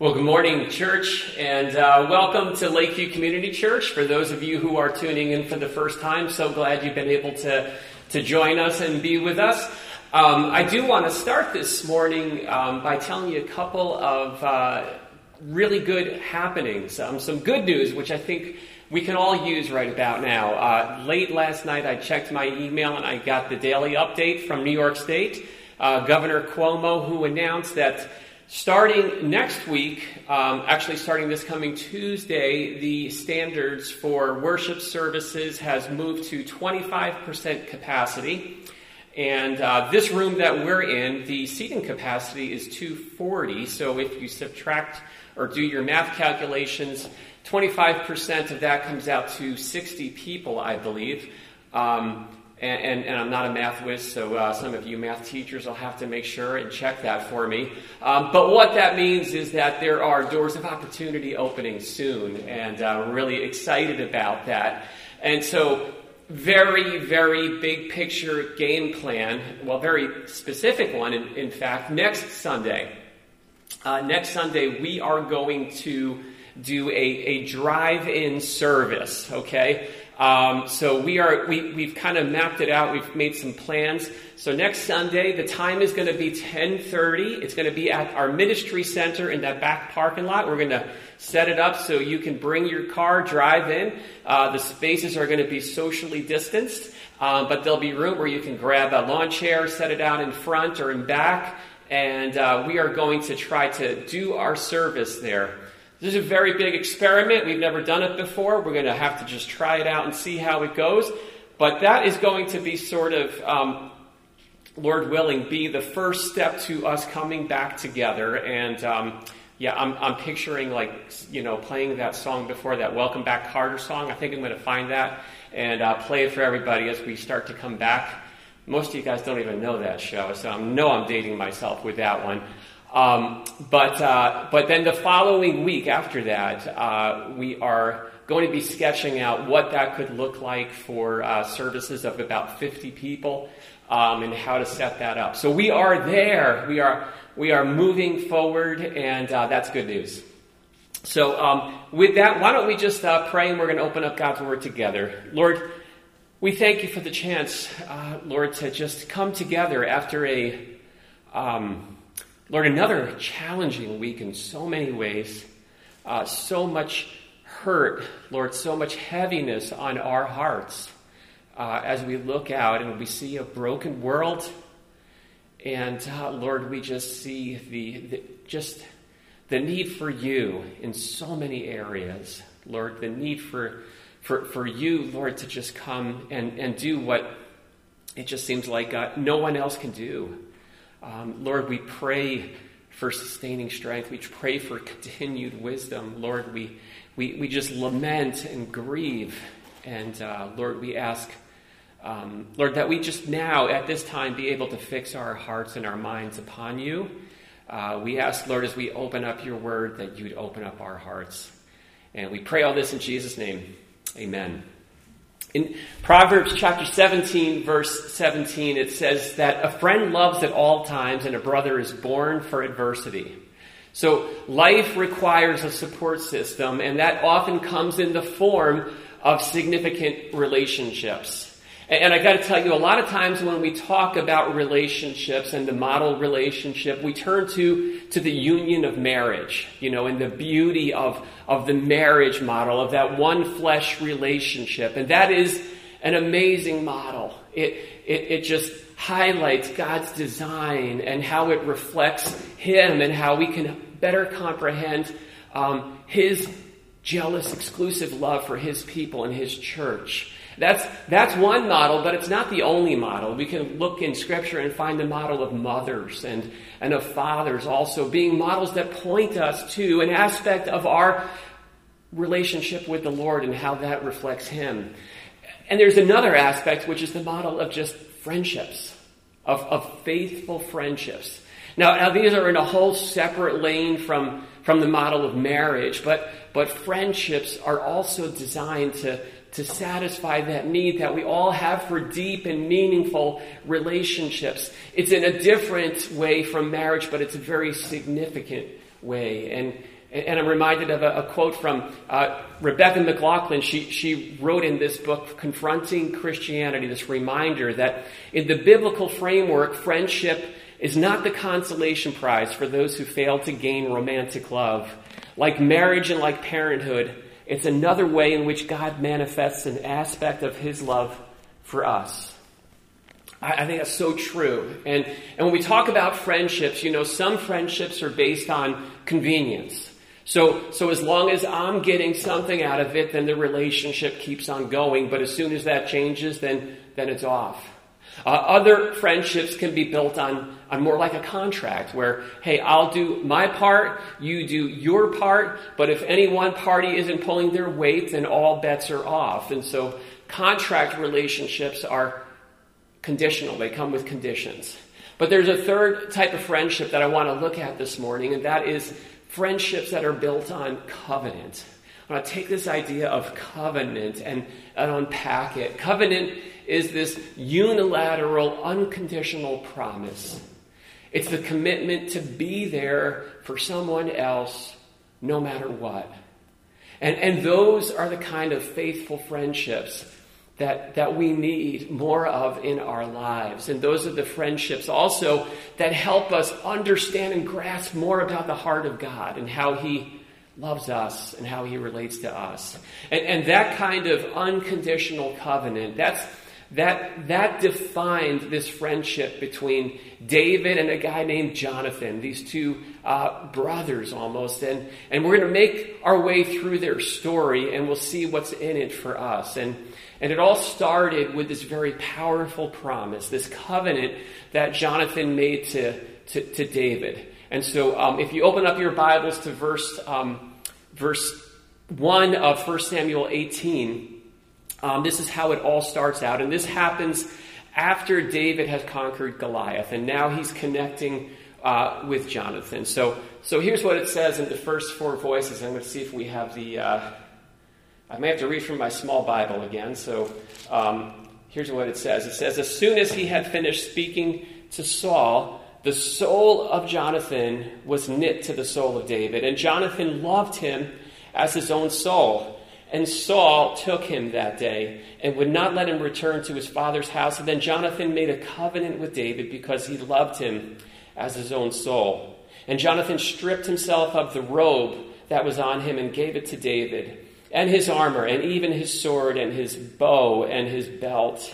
Well, good morning, church, and welcome to Lakeview Community Church. For those of you who are tuning in for the first time, so glad you've been able to join us and be with us. I do want to start this morning by telling you a couple of really good happenings, some good news, which I think we can all use right about now. Late last night, I checked my email, and I got the daily update from New York State, Governor Cuomo, who announced that starting next week, actually starting this coming Tuesday, the standards for worship services has moved to 25% capacity. And this room that we're in, the seating capacity is 240. So if you subtract or do your math calculations, 25% of that comes out to 60 people, I believe. And I'm not a math whiz, so some of you math teachers will have to make sure and check that for me. But what that means is that there are doors of opportunity opening soon, and I'm really excited about that. And so very, very big picture game plan, well, very specific one, in fact, next Sunday. Next Sunday, we are going to do a drive-in service, okay? So we've kind of mapped it out. We've made some plans. So next Sunday, the time is going to be 10:30. It's going to be at our ministry center in that back parking lot. We're going to set it up so you can bring your car, drive in. The spaces are going to be socially distanced, but there'll be room where you can grab a lawn chair, set it out in front or in back, and we are going to try to do our service there. This is a very big experiment. We've never done it before. We're going to have to just try it out and see how it goes. But that is going to be sort of, Lord willing, be the first step to us coming back together. And I'm picturing, like, you know, playing that song before that Welcome Back Carter song. I think I'm going to find that and play it for everybody as we start to come back. Most of you guys don't even know that show, so I know I'm dating myself with that one. But then the following week after that, we are going to be sketching out what that could look like for services of about 50 people, and how to set that up. So we are there. We are moving forward, and that's good news. So with that, why don't we just pray, and we're going to open up God's Word together. Lord, we thank you for the chance, Lord, to just come together after Lord, another challenging week in so many ways, so much hurt, Lord, so much heaviness on our hearts as we look out and we see a broken world. And Lord, we just see just the need for you in so many areas, Lord, the need for you, Lord, to just come and do what it just seems like no one else can do. Lord, we pray for sustaining strength. We pray for continued wisdom. Lord, we just lament and grieve. And Lord, we ask, Lord, that we just now at this time be able to fix our hearts and our minds upon you. We ask, Lord, as we open up your word, that you'd open up our hearts. And we pray all this in Jesus' name. Amen. In Proverbs chapter 17, verse 17, it says that a friend loves at all times and a brother is born for adversity. So life requires a support system, and that often comes in the form of significant relationships. And I got to tell you, a lot of times when we talk about relationships and the model relationship, we turn to the union of marriage, you know, and the beauty of the marriage model, of that one flesh relationship. And that is an amazing model. It just highlights God's design and how it reflects him and how we can better comprehend his jealous, exclusive love for his people and his church. That's one model, but it's not the only model. We can look in Scripture and find the model of mothers and of fathers also being models that point us to an aspect of our relationship with the Lord and how that reflects him. And there's another aspect, which is the model of just friendships, of faithful friendships. Now these are in a whole separate lane from the model of marriage, but friendships are also designed to satisfy that need that we all have for deep and meaningful relationships. It's in a different way from marriage, but it's a very significant way. And I'm reminded of a quote from Rebecca McLaughlin. She wrote in this book, Confronting Christianity, this reminder that in the biblical framework, friendship is not the consolation prize for those who fail to gain romantic love. Like marriage and like parenthood, it's another way in which God manifests an aspect of his love for us. I think that's so true. And when we talk about friendships, you know, some friendships are based on convenience. So as long as I'm getting something out of it, then the relationship keeps on going. But as soon as that changes, then it's off. Other friendships can be built on more like a contract where, hey, I'll do my part, you do your part. But if any one party isn't pulling their weight, then all bets are off. And so contract relationships are conditional. They come with conditions. But there's a third type of friendship that I want to look at this morning, and that is friendships that are built on covenant. I'm going to take this idea of covenant and unpack it. Covenant is this unilateral, unconditional promise. It's the commitment to be there for someone else no matter what. And those are the kind of faithful friendships that we need more of in our lives. And those are the friendships also that help us understand and grasp more about the heart of God and how he loves us and how he relates to us. And that kind of unconditional covenant, that defined this friendship between David and a guy named Jonathan, these two brothers almost. And we're going to make our way through their story, and we'll see what's in it for us. And it all started with this very powerful promise, this covenant that Jonathan made to David. And so if you open up your Bibles to verse 1 of 1 Samuel 18, this is how it all starts out. And this happens after David has conquered Goliath. And now he's connecting with Jonathan. So here's what it says in the first four voices. I'm going to see if we have the... I may have to read from my small Bible again. So here's what it says. It says, as soon as he had finished speaking to Saul, the soul of Jonathan was knit to the soul of David. And Jonathan loved him as his own soul. And Saul took him that day and would not let him return to his father's house. And then Jonathan made a covenant with David because he loved him as his own soul. And Jonathan stripped himself of the robe that was on him and gave it to David, and his armor, and even his sword, and his bow, and his belt.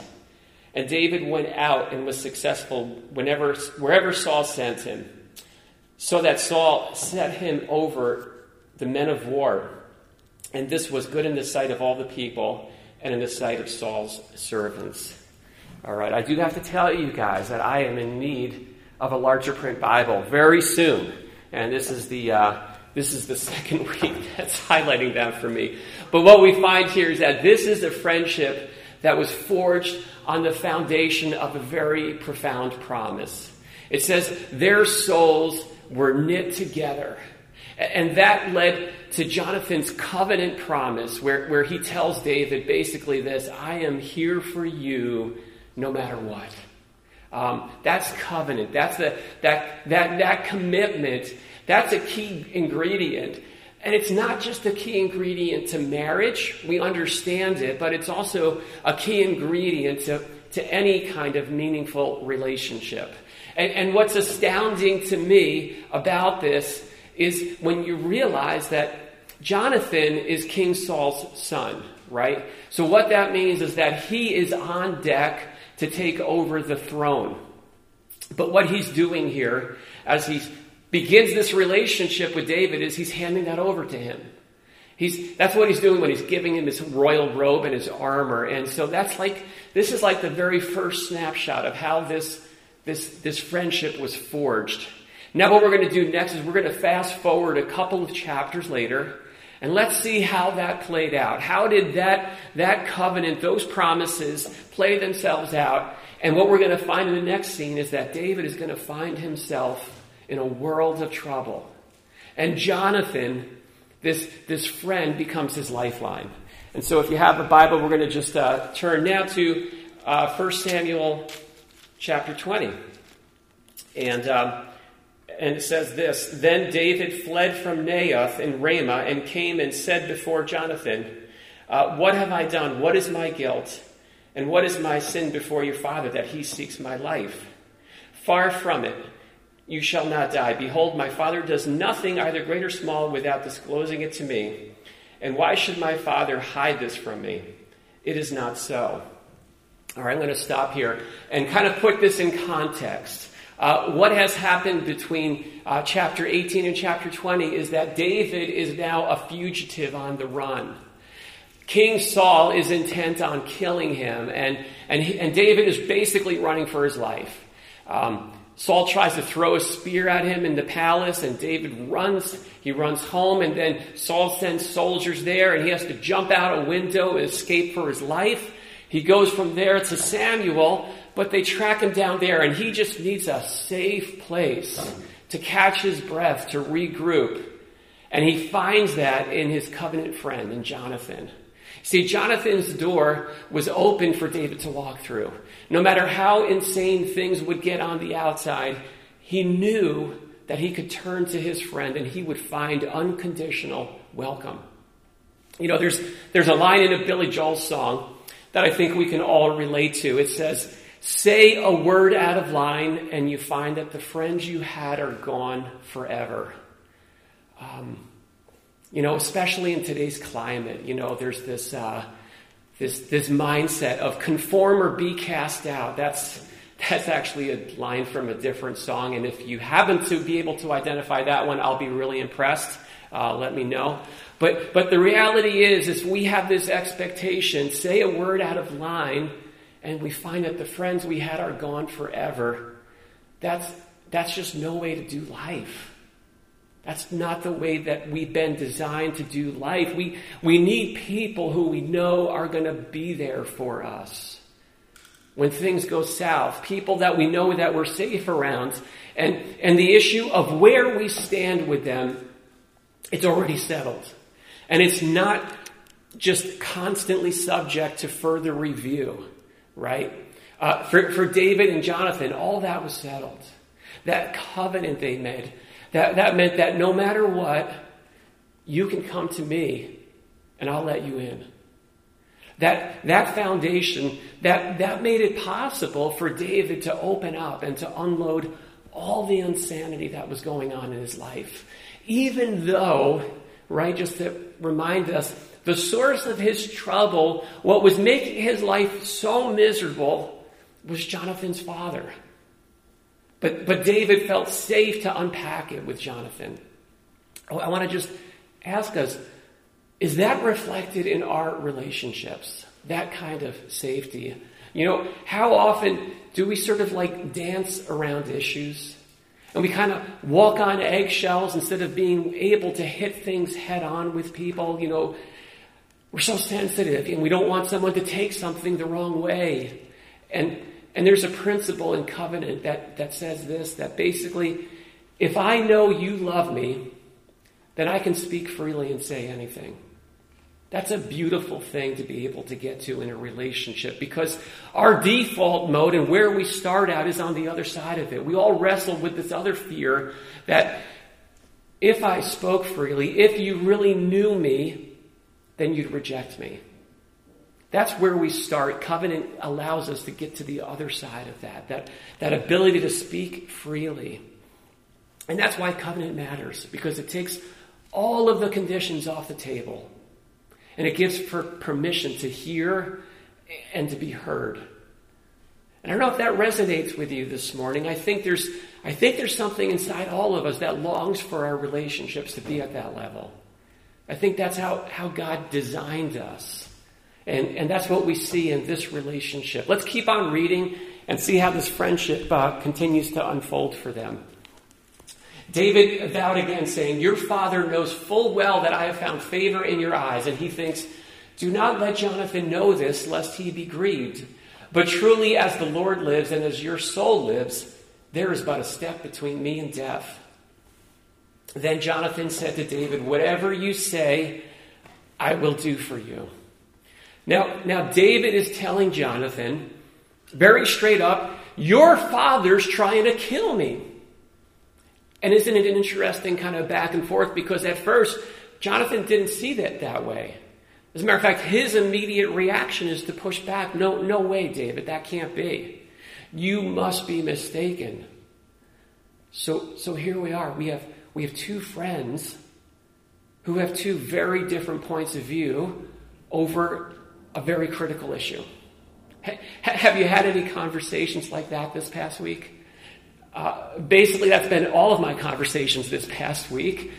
And David went out and was successful wherever Saul sent him, so that Saul set him over the men of war. And this was good in the sight of all the people and in the sight of Saul's servants. All right, I do have to tell you guys that I am in need of a larger print Bible very soon. And this is the second week that's highlighting that for me. But what we find here is that this is a friendship that was forged on the foundation of a very profound promise. It says their souls were knit together. And that led to Jonathan's covenant promise where he tells David basically this, I am here for you no matter what. That's covenant. That's that commitment. That's a key ingredient. And it's not just a key ingredient to marriage. We understand it, but it's also a key ingredient to any kind of meaningful relationship. And what's astounding to me about this is when you realize that Jonathan is King Saul's son, right? So what that means is that he is on deck to take over the throne. But what he's doing here as he begins this relationship with David is he's handing that over to him. That's what he's doing when he's giving him his royal robe and his armor. And so this is like the very first snapshot of how this friendship was forged. Now what we're going to do next is we're going to fast forward a couple of chapters later, and let's see how that played out. How did that covenant, those promises, play themselves out? And what we're going to find in the next scene is that David is going to find himself in a world of trouble. And Jonathan, this friend, becomes his lifeline. And so if you have a Bible, we're going to just turn now to 1 Samuel chapter 20. And And it says this, "Then David fled from Naioth in Ramah and came and said before Jonathan, what have I done? What is my guilt? And what is my sin before your father that he seeks my life? Far from it. You shall not die. Behold, my father does nothing, either great or small, without disclosing it to me. And why should my father hide this from me? It is not so." All right, I'm going to stop here and kind of put this in context. What has happened between chapter 18 and chapter 20 is that David is now a fugitive on the run. King Saul is intent on killing him, and David is basically running for his life. Saul tries to throw a spear at him in the palace, and David runs. He runs home, and then Saul sends soldiers there, and he has to jump out a window and escape for his life. He goes from there to Samuel, but they track him down there, and he just needs a safe place to catch his breath, to regroup. And he finds that in his covenant friend, in Jonathan. See, Jonathan's door was open for David to walk through. No matter how insane things would get on the outside, he knew that he could turn to his friend and he would find unconditional welcome. You know, there's a line in a Billy Joel song that I think we can all relate to. It says, "Say a word out of line and you find that the friends you had are gone forever." You know, especially in today's climate, you know, there's this this mindset of conform or be cast out. That's actually a line from a different song. And if you happen to be able to identify that one, I'll be really impressed. Let me know. But the reality is we have this expectation, say a word out of line, and we find that the friends we had are gone forever. That's just no way to do life. That's not the way that we've been designed to do life. We need people who we know are going to be there for us when things go south, people that we know that we're safe around. And the issue of where we stand with them, it's already settled. And it's not just constantly subject to further review, right? For David and Jonathan, all that was settled. That covenant they made, that meant that no matter what, you can come to me and I'll let you in. That foundation, that made it possible for David to open up and to unload all the insanity that was going on in his life. Even though, right, just to remind us, the source of his trouble, what was making his life so miserable, was Jonathan's father. But David felt safe to unpack it with Jonathan. I want to just ask us, is that reflected in our relationships? That kind of safety? You know, how often do we sort of like dance around issues? And we kind of walk on eggshells instead of being able to hit things head on with people. You know, we're so sensitive and we don't want someone to take something the wrong way. And there's a principle in covenant that says this, that basically, if I know you love me, then I can speak freely and say anything. That's a beautiful thing to be able to get to in a relationship, because our default mode and where we start out is on the other side of it. We all wrestle with this other fear that if I spoke freely, if you really knew me, then you'd reject me. That's where we start. Covenant allows us to get to the other side of that ability to speak freely. And that's why covenant matters, because it takes all of the conditions off the table. And it gives permission to hear and to be heard. And I don't know if that resonates with you this morning. I think there's something inside all of us that longs for our relationships to be at that level. I think that's how God designed us. And that's what we see in this relationship. Let's keep on reading and see how this friendship continues to unfold for them. David vowed again, saying, "Your father knows full well that I have found favor in your eyes." And he thinks, "Do not let Jonathan know this, lest he be grieved. But truly, as the Lord lives and as your soul lives, there is but a step between me and death." Then Jonathan said to David, "Whatever you say, I will do for you." Now David is telling Jonathan, very straight up, your father's trying to kill me. And isn't it an interesting kind of back and forth? Because at first, Jonathan didn't see that way. As a matter of fact, his immediate reaction is to push back. No way, David, that can't be. You must be mistaken. So here we are. We have two friends who have two very different points of view over a very critical issue. Have you had any conversations like that this past week? Basically, that's been all of my conversations this past week.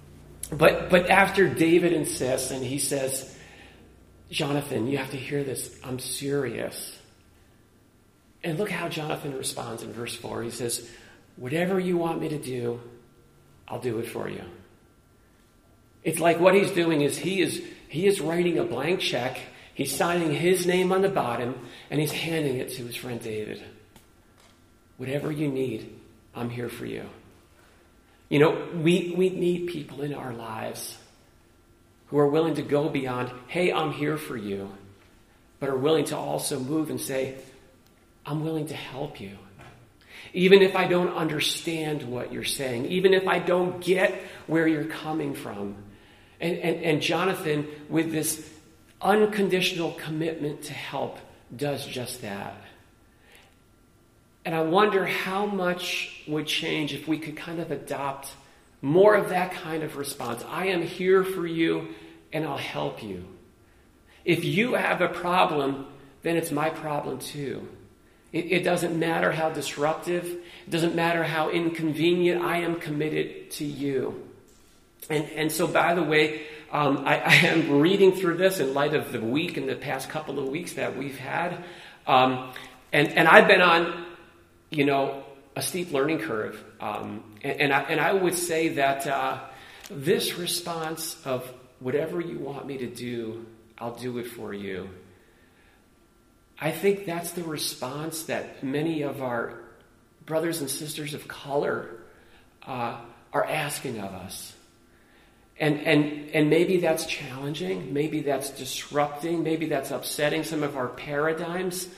But after David insists and he says, Jonathan, you have to hear this. I'm serious. And look how Jonathan responds in verse 4. He says, whatever you want me to do, I'll do it for you. It's like what he's doing is he is writing a blank check. He's signing his name on the bottom, and he's handing it to his friend David. Whatever you need, I'm here for you. You know, we need people in our lives who are willing to go beyond, hey, I'm here for you, but are willing to also move and say, I'm willing to help you. Even if I don't understand what you're saying, even if I don't get where you're coming from. And Jonathan, with this unconditional commitment to help, does just that. And I wonder how much would change if we could kind of adopt more of that kind of response. I am here for you, and I'll help you. If you have a problem, then it's my problem too. It doesn't matter how disruptive. It doesn't matter how inconvenient. I am committed to you. And so, by the way, I am reading through this in light of the week and the past couple of weeks that we've had. And I've been on, you know, a steep learning curve. And I would say that this response of whatever you want me to do, I'll do it for you. I think that's the response that many of our brothers and sisters of color are asking of us. And maybe that's challenging. Maybe that's disrupting. Maybe that's upsetting some of our paradigms.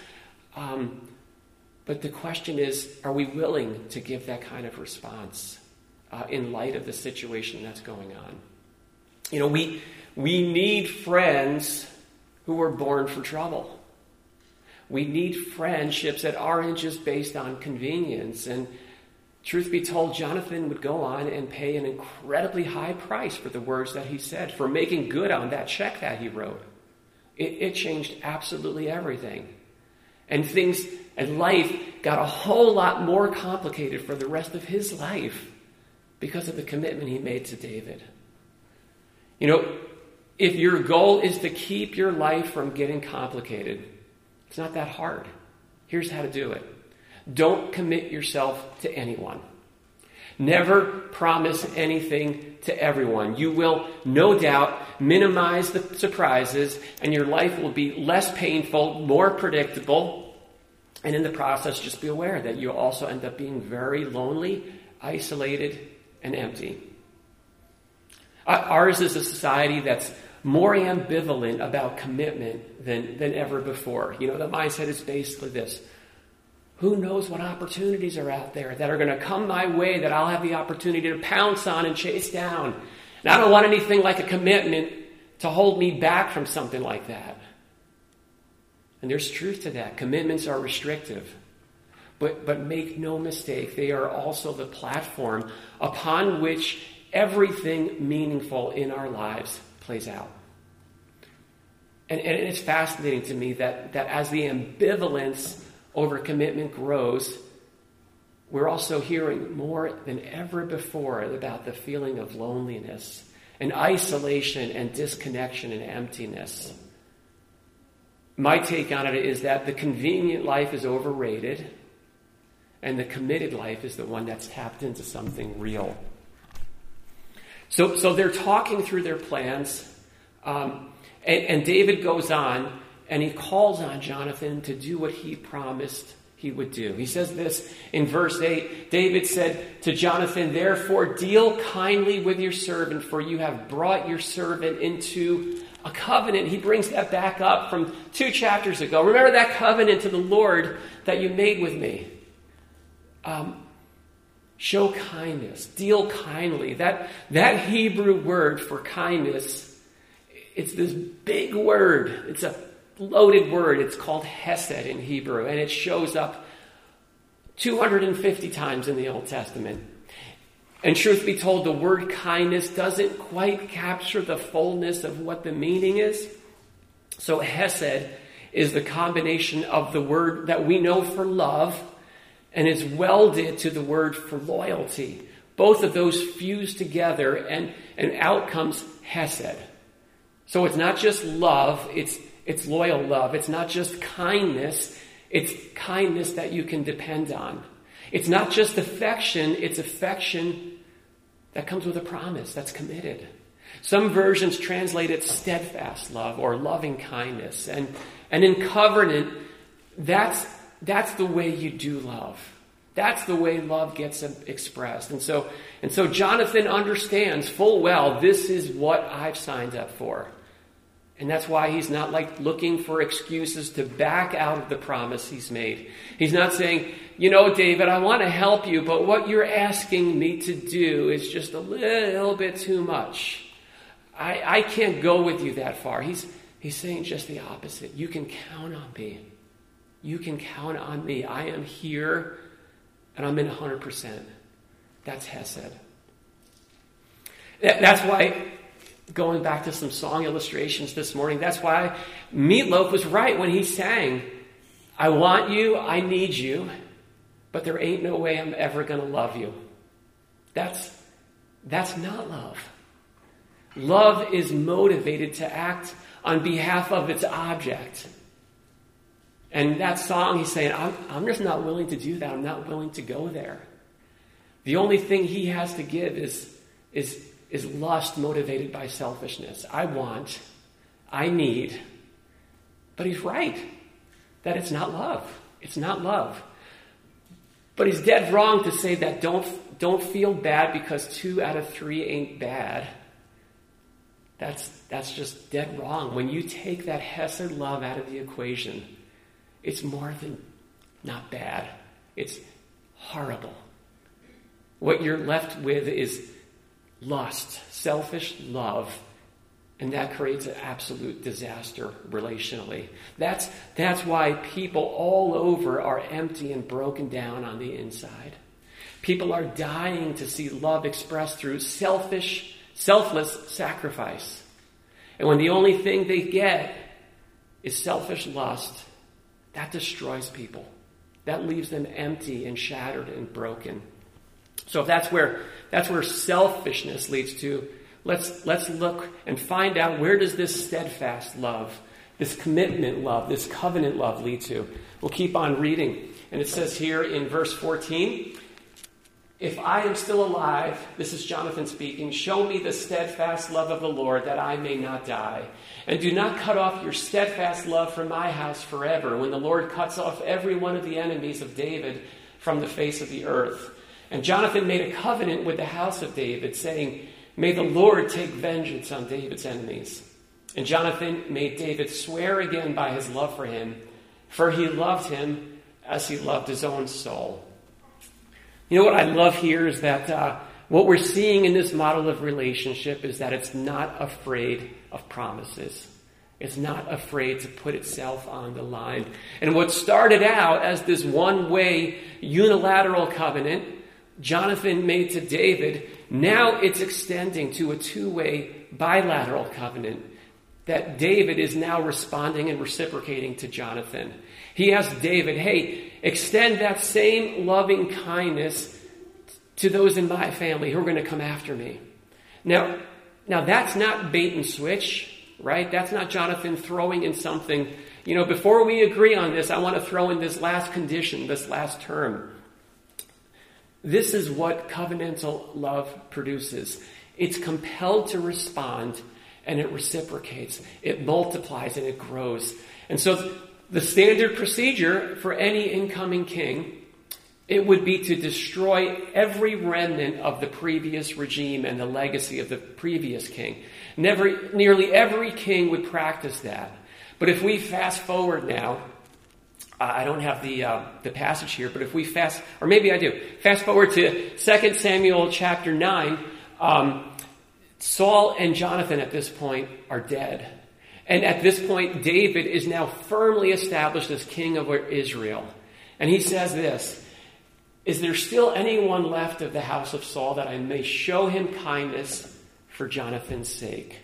But the question is, are we willing to give that kind of response in light of the situation that's going on? You know, we need friends who were born for trouble. We need friendships that aren't just based on convenience. And truth be told, Jonathan would go on and pay an incredibly high price for the words that he said, for making good on that check that he wrote. It changed absolutely everything. And things and life got a whole lot more complicated for the rest of his life because of the commitment he made to David. You know, if your goal is to keep your life from getting complicated, it's not that hard. Here's how to do it. Don't commit yourself to anyone. Never promise anything to everyone. You will, no doubt, minimize the surprises, and your life will be less painful, more predictable, and in the process, just be aware that you'll also end up being very lonely, isolated, and empty. Ours is a society that's more ambivalent about commitment than ever before. You know, the mindset is basically this. Who knows what opportunities are out there that are going to come my way that I'll have the opportunity to pounce on and chase down. And I don't want anything like a commitment to hold me back from something like that. And there's truth to that. Commitments are restrictive. But make no mistake, they are also the platform upon which everything meaningful in our lives plays out. And it's fascinating to me that as the ambivalence over commitment grows, we're also hearing more than ever before about the feeling of loneliness and isolation and disconnection and emptiness. My take on it is that the convenient life is overrated and the committed life is the one that's tapped into something real. So they're talking through their plans, and David goes on, and he calls on Jonathan to do what he promised he would do. He says this in verse 8, David said to Jonathan, therefore deal kindly with your servant, for you have brought your servant into a covenant. He brings that back up from 2 chapters ago. Remember that covenant to the Lord that you made with me. Show kindness. Deal kindly. That Hebrew word for kindness, it's this big word. It's a loaded word. It's called hesed in Hebrew, and it shows up 250 times in the Old Testament. And truth be told, the word kindness doesn't quite capture the fullness of what the meaning is. So hesed is the combination of the word that we know for love, and it's welded to the word for loyalty. Both of those fuse together, and out comes hesed. So it's not just love, it's loyal love. It's not just kindness, it's kindness that you can depend on. It's not just affection, it's affection that comes with a promise, that's committed. Some versions translate it steadfast love or loving kindness. And in covenant, that's the way you do love. That's the way love gets expressed. And so Jonathan understands full well, this is what I've signed up for. And that's why he's not like looking for excuses to back out of the promise he's made. He's not saying, you know, David, I want to help you, but what you're asking me to do is just a little bit too much. I can't go with you that far. He's saying just the opposite. You can count on me. You can count on me. I am here, and I'm in 100%. That's hesed. That's why, going back to some song illustrations this morning, that's why Meatloaf was right when he sang, I want you, I need you, but there ain't no way I'm ever going to love you. That's not love. Love is motivated to act on behalf of its object. And that song, he's saying, I'm just not willing to do that. I'm not willing to go there. The only thing he has to give is lust motivated by selfishness. I want, I need. But he's right that it's not love. It's not love. But he's dead wrong to say that don't feel bad because 2 out of 3 ain't bad. That's just dead wrong. When you take that hesed love out of the equation, it's more than not bad. It's horrible. What you're left with is lust, selfish love, and that creates an absolute disaster relationally. That's why people all over are empty and broken down on the inside. People are dying to see love expressed through selfless sacrifice. And when the only thing they get is selfish lust, that destroys people. That leaves them empty and shattered and broken. So if that's where selfishness leads to, let's look and find out, where does this steadfast love, this commitment love, this covenant love lead to? We'll keep on reading. And it says here in verse 14, if I am still alive, this is Jonathan speaking, show me the steadfast love of the Lord that I may not die. And do not cut off your steadfast love from my house forever, when the Lord cuts off every one of the enemies of David from the face of the earth. And Jonathan made a covenant with the house of David, saying, may the Lord take vengeance on David's enemies. And Jonathan made David swear again by his love for him, for he loved him as he loved his own soul. You know what I love here is that what we're seeing in this model of relationship is that it's not afraid of promises. It's not afraid to put itself on the line. And what started out as this one-way unilateral covenant Jonathan made to David, now it's extending to a two-way bilateral covenant that David is now responding and reciprocating to Jonathan. He asked David, hey, extend that same loving kindness to those in my family who are going to come after me. Now that's not bait and switch, right? That's not Jonathan throwing in something, you know, before we agree on this, I want to throw in this last condition, this last term. This is what covenantal love produces. It's compelled to respond, and it reciprocates, it multiplies, and it grows. And so the standard procedure for any incoming king, it would be to destroy every remnant of the previous regime and the legacy of the previous king. Nearly every king would practice that. But if we fast forward now, I don't have the passage here, but if we fast, or maybe I do, fast forward to 2 Samuel chapter 9, Saul and Jonathan at this point are dead. And at this point, David is now firmly established as king of Israel. And he says this, "Is there still anyone left of the house of Saul that I may show him kindness for Jonathan's sake?"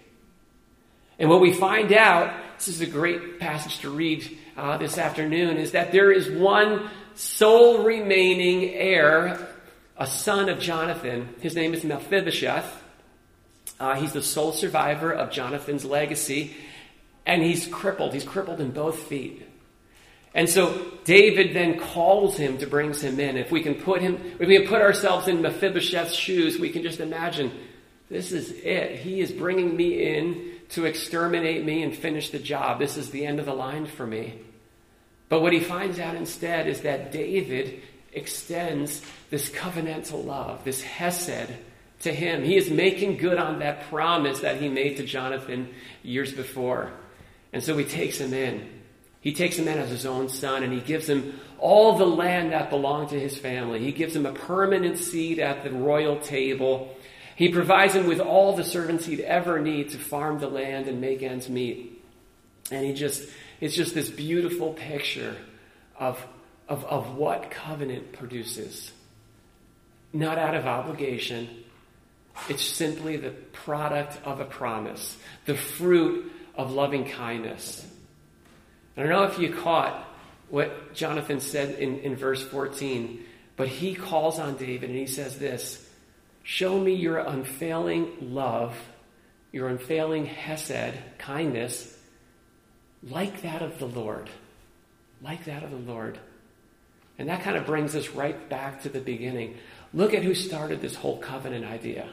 And what we find out, this is a great passage to read this afternoon, is that there is one sole remaining heir, a son of Jonathan. His name is Mephibosheth. He's the sole survivor of Jonathan's legacy, and he's crippled. He's crippled in both feet. And so David then calls him to bring him in. If we can put ourselves in Mephibosheth's shoes, we can just imagine, this is it. He is bringing me in to exterminate me and finish the job. This is the end of the line for me. But what he finds out instead is that David extends this covenantal love, this hesed, to him. He is making good on that promise that he made to Jonathan years before. And so he takes him in. He takes him in as his own son, and he gives him all the land that belonged to his family. He gives him a permanent seat at the royal table. He provides him with all the servants he'd ever need to farm the land and make ends meet. And it's just this beautiful picture of what covenant produces. Not out of obligation. It's simply the product of a promise, the fruit of loving kindness. And I don't know if you caught what Jonathan said in verse 14, but he calls on David and he says this, "Show me your unfailing love, your unfailing hesed, kindness, like that of the Lord." Like that of the Lord. And that kind of brings us right back to the beginning. Look at who started this whole covenant idea.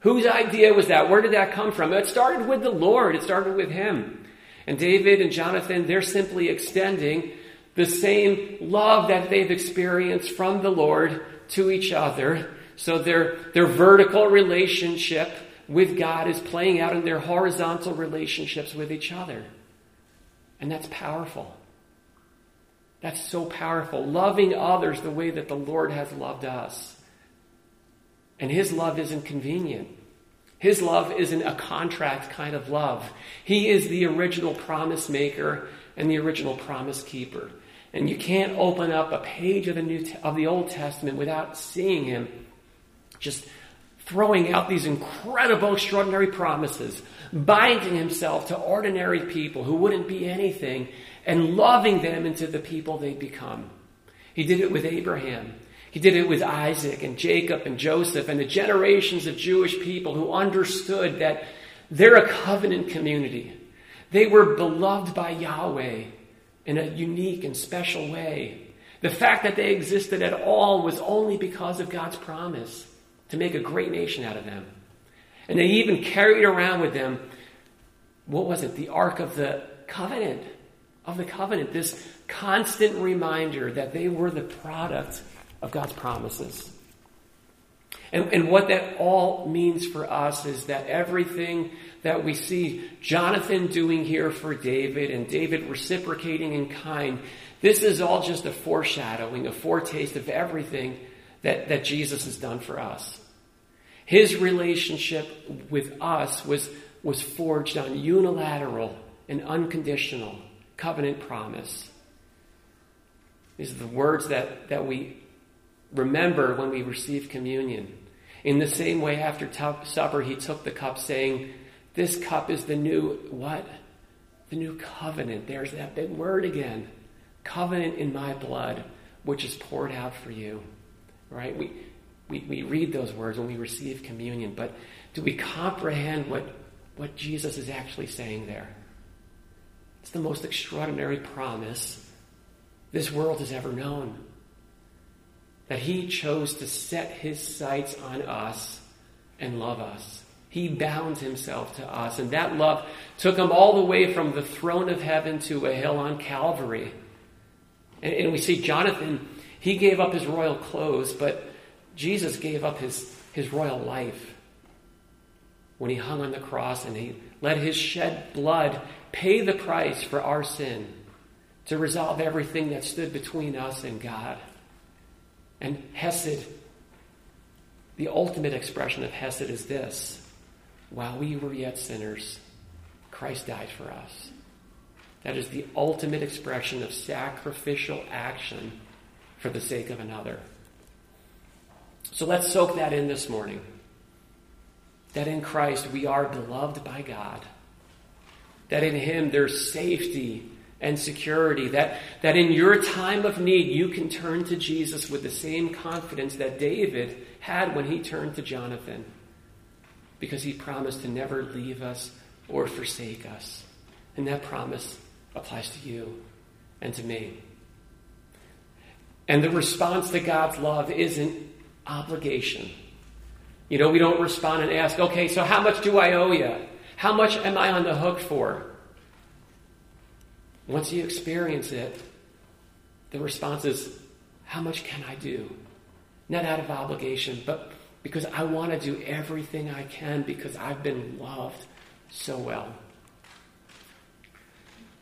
Whose idea was that? Where did that come from? It started with the Lord. It started with him. And David and Jonathan, they're simply extending the same love that they've experienced from the Lord to each other. So their vertical relationship with God is playing out in their horizontal relationships with each other. And that's powerful. That's so powerful. Loving others the way that the Lord has loved us. And his love isn't convenient. His love isn't a contract kind of love. He is the original promise maker and the original promise keeper. And you can't open up a page of the Old Testament without seeing him just throwing out these incredible, extraordinary promises, binding himself to ordinary people who wouldn't be anything, and loving them into the people they become. He did it with Abraham. He did it with Isaac and Jacob and Joseph and the generations of Jewish people who understood that they're a covenant community. They were beloved by Yahweh in a unique and special way. The fact that they existed at all was only because of God's promise to make a great nation out of them. And they even carried around with them, what was it? The Ark of the Covenant. This constant reminder that they were the product of God's promises. And what that all means for us is that everything that we see Jonathan doing here for David and David reciprocating in kind, this is all just a foreshadowing, a foretaste of everything that Jesus has done for us. His relationship with us was forged on unilateral and unconditional covenant promise. These are the words that we remember when we receive communion. In the same way, after supper, he took the cup saying, "This cup is the new," what? "The new covenant." There's that big word again. "Covenant in my blood, which is poured out for you." Right? We read those words when we receive communion, but do we comprehend what Jesus is actually saying there? It's the most extraordinary promise this world has ever known. That he chose to set his sights on us and love us. He bound himself to us. And that love took him all the way from the throne of heaven to a hill on Calvary. And we see Jonathan, he gave up his royal clothes, but Jesus gave up his royal life when he hung on the cross and he let his shed blood pay the price for our sin. to resolve everything that stood between us and God. And Hesed, the ultimate expression of Hesed is this: while we were yet sinners, Christ died for us. That is the ultimate expression of sacrificial action for the sake of another. So let's soak that in this morning. That in Christ we are beloved by God. That in Him there's safety and security. That in your time of need you can turn to Jesus with the same confidence that David had when he turned to Jonathan. Because He promised to never leave us or forsake us. And that promise applies to you and to me. And the response to God's love isn't obligation. You know, we don't respond and ask, okay, so how much do I owe you? How much am I on the hook for? Once you experience it, the response is, how much can I do? Not out of obligation, but because I want to do everything I can because I've been loved so well.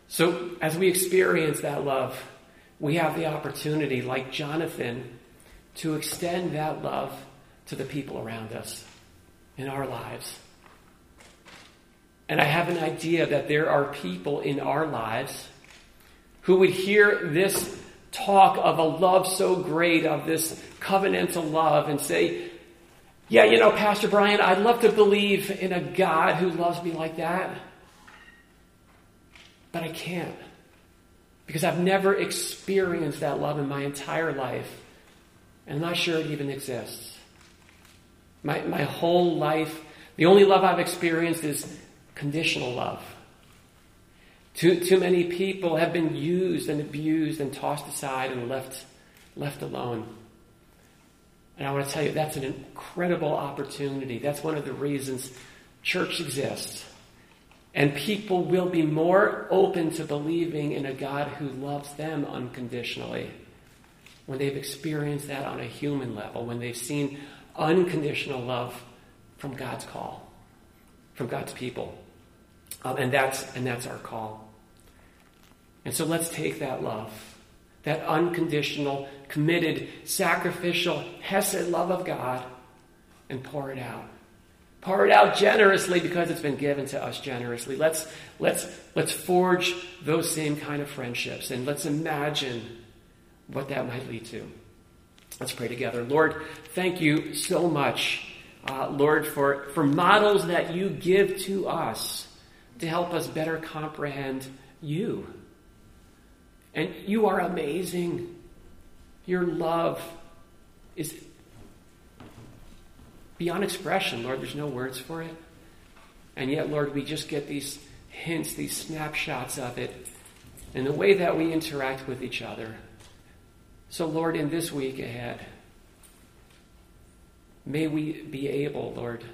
So as we experience that love, we have the opportunity, like Jonathan, to extend that love to the people around us in our lives. And I have an idea that there are people in our lives who would hear this talk of a love so great, of this covenantal love, and say, yeah, you know, Pastor Brian, I'd love to believe in a God who loves me like that. But I can't, because I've never experienced that love in my entire life. And I'm not sure it even exists. My whole life, the only love I've experienced is conditional love. Too many people have been used and abused and tossed aside and left alone. And I want to tell you, that's an incredible opportunity. That's one of the reasons church exists. And people will be more open to believing in a God who loves them unconditionally when they've experienced that on a human level, when they've seen unconditional love from God's call, from God's people. And that's our call. And so let's take that love, that unconditional, committed, sacrificial, Hesed love of God, and pour it out. Pour it out generously because it's been given to us generously. Let's forge those same kind of friendships, and let's imagine what that might lead to. Let's pray together. Lord, thank you so much, Lord, for models that you give to us to help us better comprehend you. And you are amazing. Your love is beyond expression, Lord. There's no words for it. And yet, Lord, we just get these hints, these snapshots of it in the way that we interact with each other. So, Lord, in this week ahead, may we be able, Lord,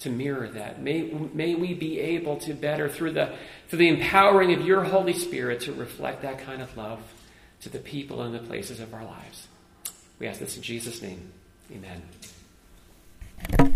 to mirror that. May we be able to better, through the empowering of your Holy Spirit, to reflect that kind of love to the people and the places of our lives. We ask this in Jesus' name. Amen.